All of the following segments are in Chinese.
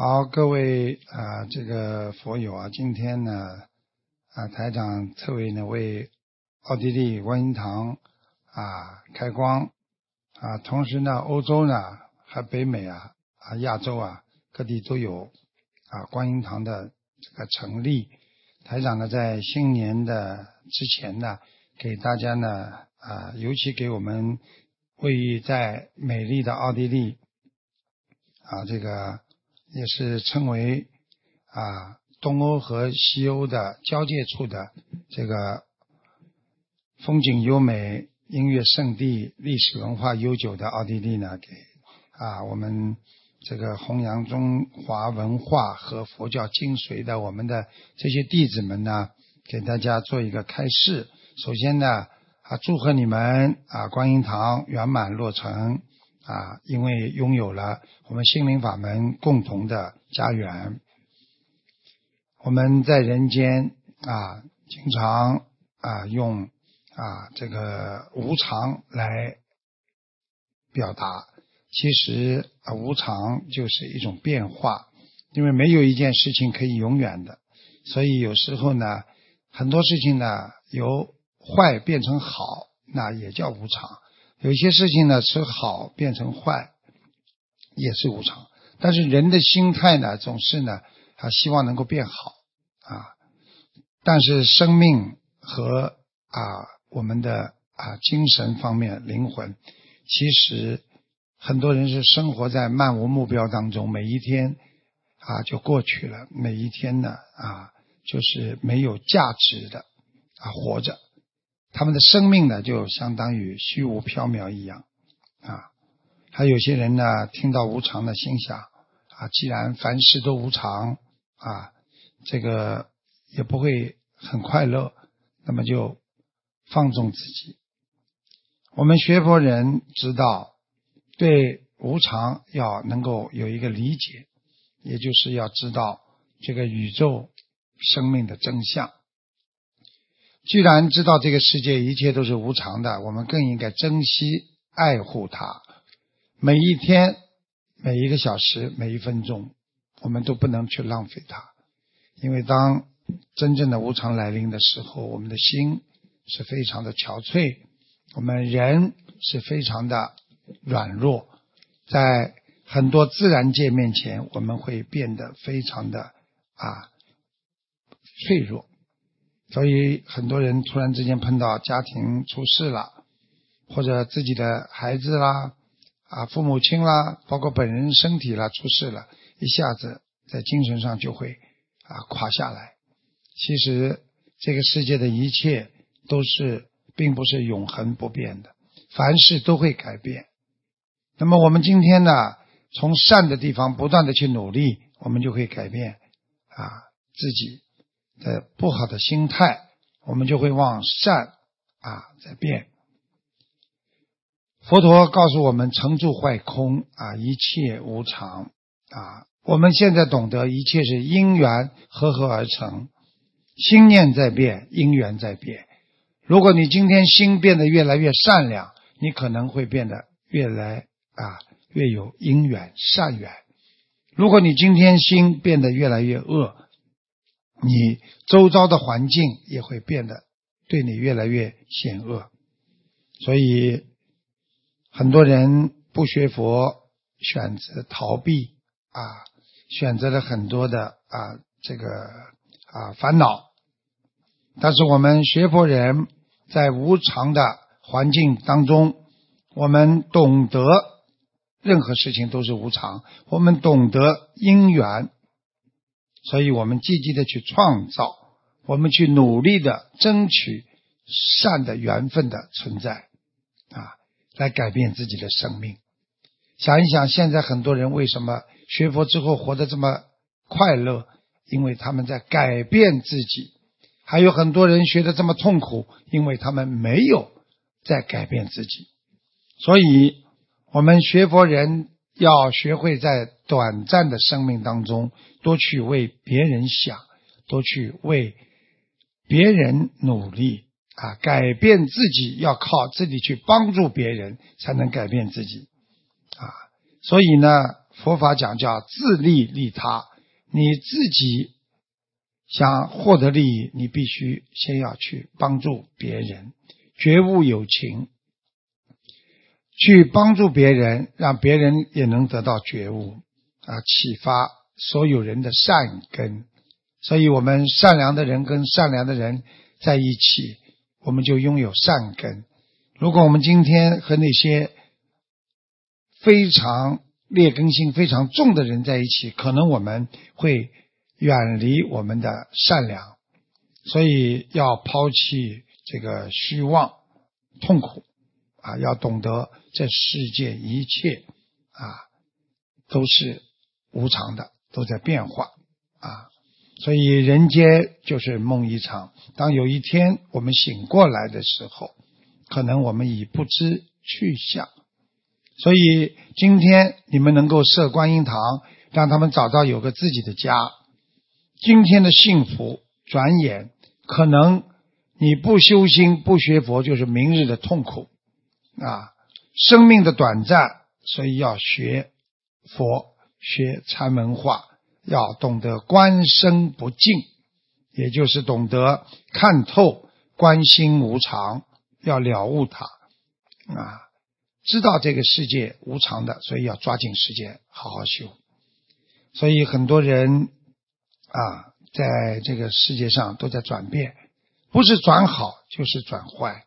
好，各位这个佛友啊，今天呢台长特为呢为奥地利观音堂开光同时呢欧洲呢还北美亚洲各地都有观音堂的这个成立。台长呢在新年的之前呢给大家呢尤其给我们位于在美丽的奥地利这个也是称为东欧和西欧的交界处的这个风景优美、音乐圣地、历史文化悠久的奥地利呢，给我们这个弘扬中华文化和佛教精髓的我们的这些弟子们呢，给大家做一个开示。首先呢，祝贺你们观音堂圆满落成。因为拥有了我们心灵法门共同的家园。我们在人间经常用这个无常来表达，其实无常就是一种变化，因为没有一件事情可以永远的，所以有时候呢很多事情呢由坏变成好，那也叫无常。有些事情呢从好变成坏也是无常，但是人的心态呢总是呢希望能够变好但是生命和我们的精神方面灵魂，其实很多人是生活在漫无目标当中，每一天就过去了，每一天呢就是没有价值的活着，他们的生命呢就相当于虚无缥缈一样还有些人呢听到无常的心想既然凡事都无常这个也不会很快乐，那么就放纵自己。我们学佛人知道对无常要能够有一个理解，也就是要知道这个宇宙生命的真相。既然知道这个世界一切都是无常的，我们更应该珍惜爱护它。每一天每一个小时每一分钟我们都不能去浪费它，因为当真正的无常来临的时候，我们的心是非常的憔悴，我们人是非常的软弱，在很多自然界面前我们会变得非常的脆弱。所以很多人突然之间碰到家庭出事了，或者自己的孩子啦父母亲啦，包括本人身体啦出事了，一下子在精神上就会垮下来。其实这个世界的一切都是并不是永恒不变的，凡事都会改变。那么我们今天呢从善的地方不断的去努力，我们就会改变自己的不好的心态，我们就会往善在变。佛陀告诉我们成住坏空一切无常我们现在懂得一切是因缘和合而成，心念在变，因缘在变。如果你今天心变得越来越善良，你可能会变得越来越有因缘善缘。如果你今天心变得越来越恶，你周遭的环境也会变得对你越来越险恶。所以很多人不学佛，选择逃避选择了很多的这个烦恼。但是我们学佛人在无常的环境当中，我们懂得任何事情都是无常，我们懂得因缘，所以我们积极的去创造，我们去努力的争取善的缘分的存在来改变自己的生命。想一想现在很多人为什么学佛之后活得这么快乐，因为他们在改变自己。还有很多人学得这么痛苦，因为他们没有在改变自己。所以我们学佛人要学会在短暂的生命当中多去为别人想，多去为别人努力改变自己，要靠自己去帮助别人才能改变自己所以呢佛法讲叫自利利他，你自己想获得利益，你必须先要去帮助别人，觉悟有情，去帮助别人，让别人也能得到觉悟啊，启发所有人的善根。所以我们善良的人跟善良的人在一起，我们就拥有善根。如果我们今天和那些非常劣根性非常重的人在一起，可能我们会远离我们的善良，所以要抛弃这个虚妄痛苦啊，要懂得这世界一切啊都是无常的，都在变化啊，所以人间就是梦一场。当有一天我们醒过来的时候，可能我们已不知去向。所以今天你们能够设观音堂，让他们找到有个自己的家，今天的幸福转眼可能你不修心不学佛就是明日的痛苦啊！生命的短暂，所以要学佛学禅文化，要懂得观身不净，也就是懂得看透观心无常，要了悟它啊，知道这个世界无常的，所以要抓紧时间好好修。所以很多人啊，在这个世界上都在转变，不是转好就是转坏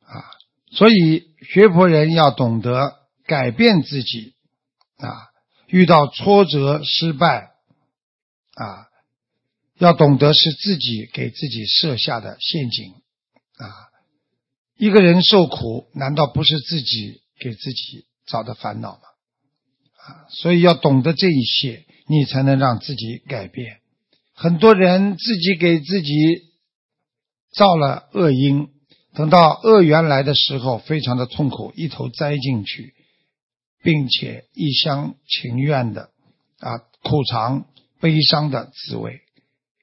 啊，所以学佛人要懂得改变自己啊，遇到挫折失败啊，要懂得是自己给自己设下的陷阱啊。一个人受苦，难道不是自己给自己找的烦恼吗？啊，所以要懂得这一些，你才能让自己改变。很多人自己给自己造了恶因，等到恶缘来的时候，非常的痛苦，一头栽进去，并且一厢情愿的啊，苦尝悲伤的滋味，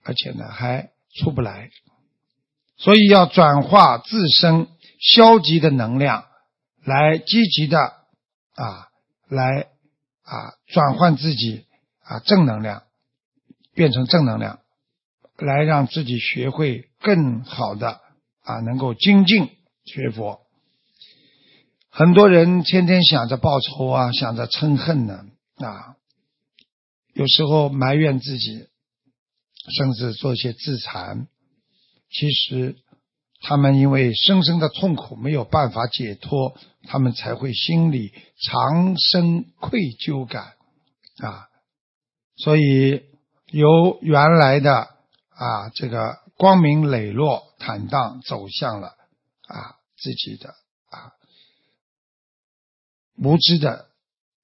而且呢还出不来。所以要转化自身消极的能量，来积极的啊，来啊转换自己啊正能量，变成正能量，来让自己学会更好的啊能够精进学佛。很多人天天想着报仇啊，想着嗔恨呢啊，有时候埋怨自己，甚至做一些自残。其实他们因为深深的痛苦没有办法解脱，他们才会心里常生愧疚感啊，所以由原来的啊这个光明磊落坦荡，走向了啊自己的啊无知的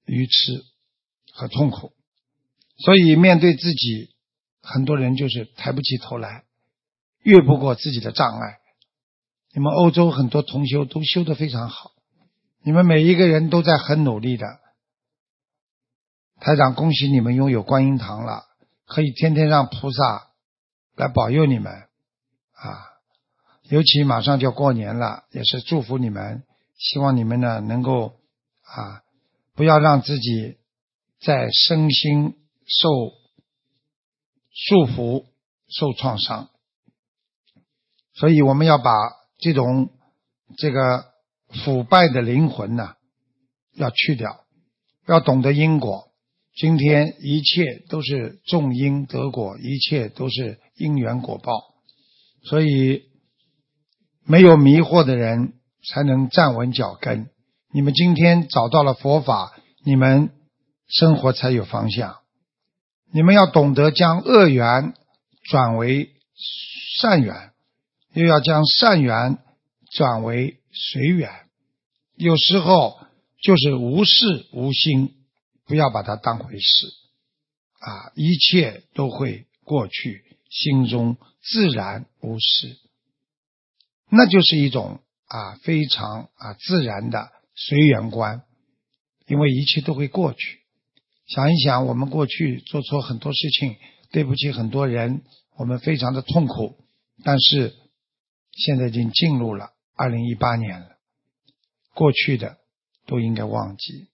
愚痴和痛苦。所以面对自己，很多人就是抬不起头来，越不过自己的障碍。你们欧洲很多同修都修得非常好，你们每一个人都在很努力的。台长恭喜你们拥有观音堂了，可以天天让菩萨来保佑你们啊！尤其马上就过年了，也是祝福你们，希望你们呢能够啊，不要让自己在身心受束缚、受创伤。所以我们要把这种这个腐败的灵魂呢要去掉，要懂得因果。今天一切都是种因得果，一切都是因缘果报，所以没有迷惑的人才能站稳脚跟。你们今天找到了佛法，你们生活才有方向。你们要懂得将恶缘转为善缘，又要将善缘转为随缘。有时候就是无事无心，不要把它当回事啊，一切都会过去，心中自然无事，那就是一种啊非常啊自然的随缘观。因为一切都会过去，想一想我们过去做错很多事情，对不起很多人，我们非常的痛苦，但是现在已经进入了2018年了，过去的都应该忘记，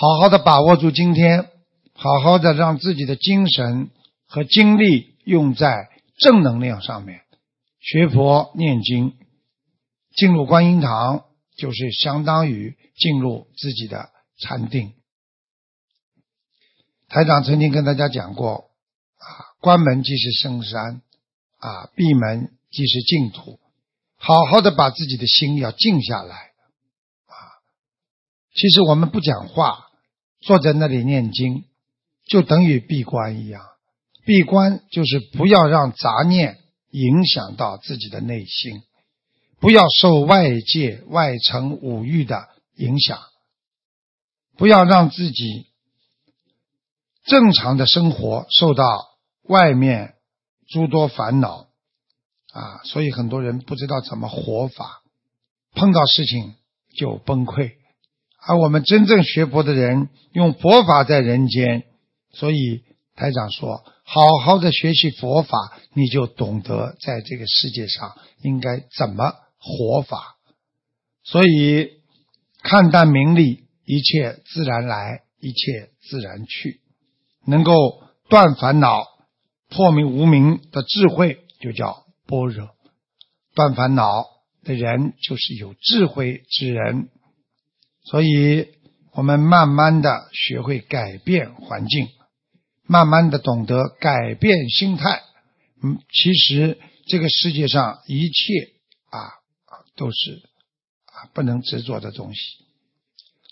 好好的把握住今天，好好的让自己的精神和精力用在正能量上面，学佛念经，进入观音堂就是相当于进入自己的禅定。台长曾经跟大家讲过关门即是圣山闭门即是净土，好好的把自己的心要静下来其实我们不讲话坐在那里念经就等于闭关一样，闭关就是不要让杂念影响到自己的内心，不要受外界外尘五欲的影响，不要让自己正常的生活受到外面诸多烦恼所以很多人不知道怎么活法，碰到事情就崩溃。而我们真正学佛的人用佛法在人间，所以台长说好好的学习佛法，你就懂得在这个世界上应该怎么活法。所以看淡名利，一切自然来，一切自然去，能够断烦恼破迷无明的智慧就叫般若。断烦恼的人就是有智慧之人，所以我们慢慢的学会改变环境，慢慢的懂得改变心态。其实这个世界上一切都是不能执着的东西。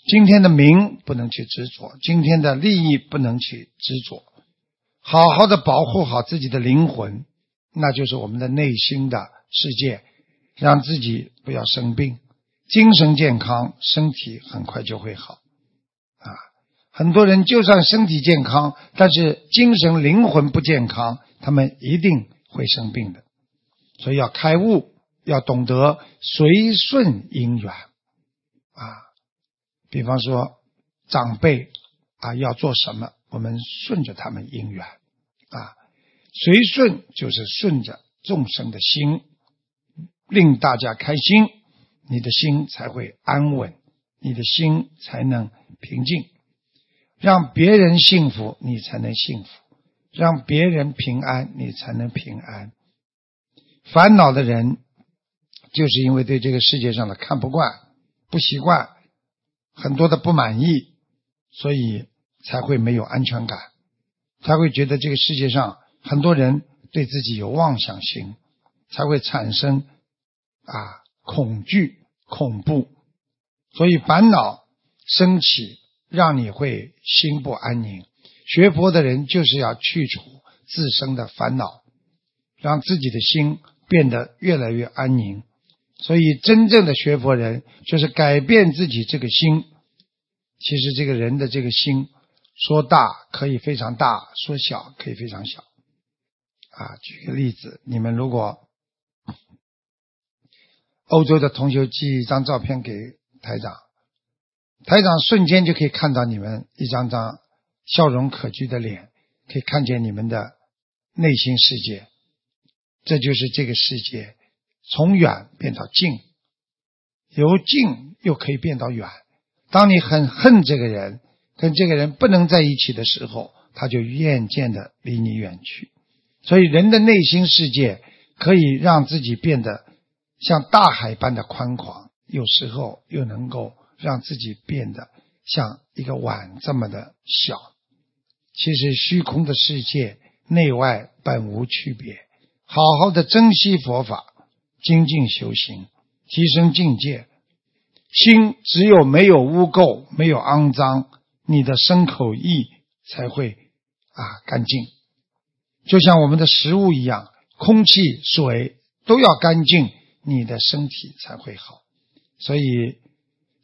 今天的名不能去执着，今天的利益不能去执着，好好的保护好自己的灵魂，那就是我们的内心的世界，让自己不要生病，精神健康，身体很快就会好很多人就算身体健康，但是精神灵魂不健康，他们一定会生病的。所以要开悟，要懂得随顺因缘比方说长辈要做什么，我们顺着他们因缘随顺就是顺着众生的心，令大家开心，你的心才会安稳，你的心才能平静，让别人幸福你才能幸福，让别人平安你才能平安。烦恼的人就是因为对这个世界上的看不惯，不习惯，很多的不满意，所以才会没有安全感，才会觉得这个世界上很多人对自己有妄想心，才会产生恐惧恐怖。所以烦恼升起让你会心不安宁，学佛的人就是要去除自身的烦恼，让自己的心变得越来越安宁。所以真正的学佛人就是改变自己这个心。其实这个人的这个心说大可以非常大，说小可以非常小举个例子，你们如果欧洲的同学寄一张照片给台长，台长瞬间就可以看到你们一张张笑容可掬的脸，可以看见你们的内心世界。这就是这个世界从远变到近，由近又可以变到远。当你很恨这个人，跟这个人不能在一起的时候，他就渐渐的离你远去。所以人的内心世界可以让自己变得像大海般的宽广，有时候又能够让自己变得像一个碗这么的小。其实虚空的世界内外本无区别，好好的珍惜佛法，精进修行，提升境界。心只有没有污垢，没有肮脏，你的身口意才会干净。就像我们的食物一样，空气水都要干净，你的身体才会好。所以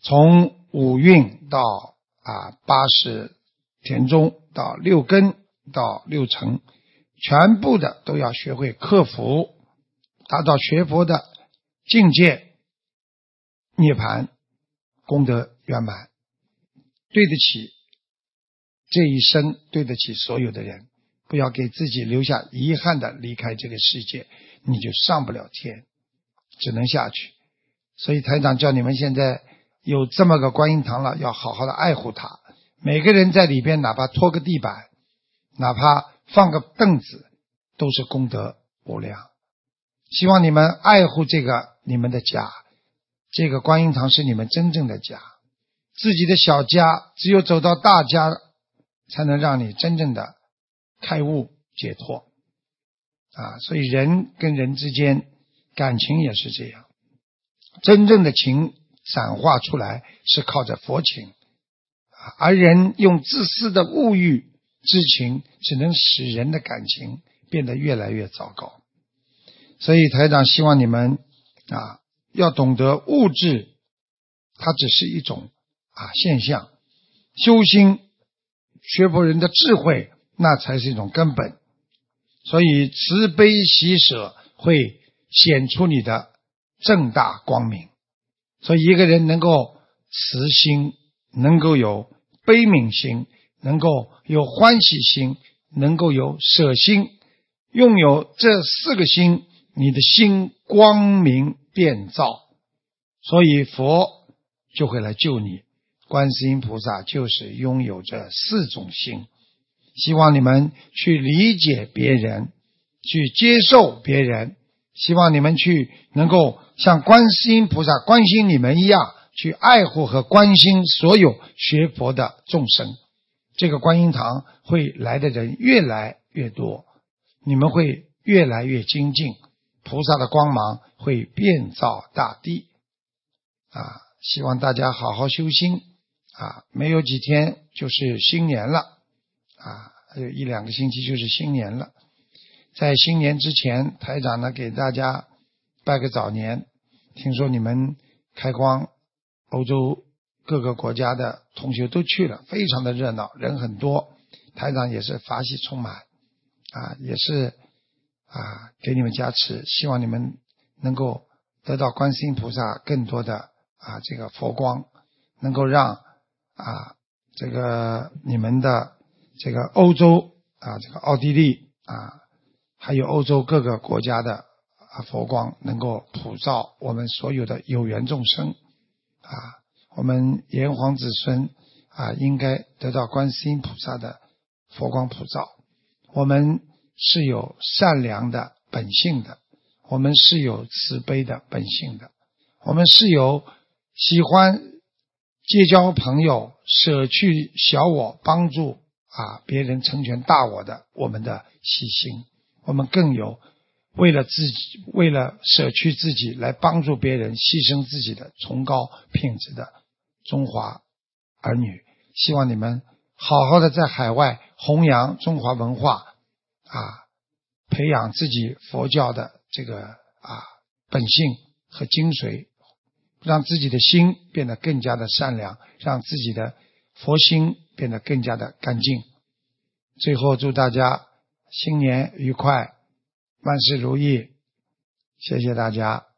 从五蕴到80田中到六根到六尘，全部的都要学会克服，达到学佛的境界，涅槃，功德圆满，对得起这一生，对得起所有的人，不要给自己留下遗憾的离开这个世界，你就上不了天，只能下去。所以台长叫你们现在有这么个观音堂了，要好好的爱护它，每个人在里边哪怕拖个地板，哪怕放个凳子，都是功德无量。希望你们爱护这个你们的家，这个观音堂是你们真正的家，自己的小家只有走到大家才能让你真正的开悟解脱啊！所以人跟人之间感情也是这样，真正的情散化出来是靠着佛情啊，而人用自私的物欲之情只能使人的感情变得越来越糟糕。所以台长希望你们啊，要懂得物质它只是一种现象，修心学佛人的智慧那才是一种根本。所以慈悲喜舍会显出你的正大光明。所以一个人能够慈心，能够有悲悯心，能够有欢喜心，能够有舍心，拥有这四个心，你的心光明遍照，所以佛就会来救你。观世音菩萨就是拥有这四种心，希望你们去理解别人，去接受别人，希望你们去能够像观世音菩萨关心你们一样，去爱护和关心所有学佛的众生。这个观音堂会来的人越来越多，你们会越来越精进，菩萨的光芒会遍照大地啊！希望大家好好修心啊！没有几天就是新年了啊，还有一两个星期就是新年了。在新年之前，台长呢给大家拜个早年。听说你们开光，欧洲各个国家的同学都去了，非常的热闹，人很多。台长也是法喜充满啊，也是啊给你们加持，希望你们能够得到观世音菩萨更多的啊这个佛光，能够让啊这个你们的这个欧洲啊这个奥地利啊还有欧洲各个国家的佛光能够普照我们所有的有缘众生啊，我们炎黄子孙啊应该得到观世音菩萨的佛光普照。我们是有善良的本性的，我们是有慈悲的本性的，我们是有喜欢结交朋友，舍去小我，帮助别人成全大我的我们的细心。我们更有为了自己，为了舍去自己来帮助别人，牺牲自己的崇高品质的中华儿女。希望你们好好的在海外弘扬中华文化啊，培养自己佛教的这个本性和精髓，让自己的心变得更加的善良，让自己的佛心变得更加的干净。最后祝大家新年愉快，万事如意，谢谢大家。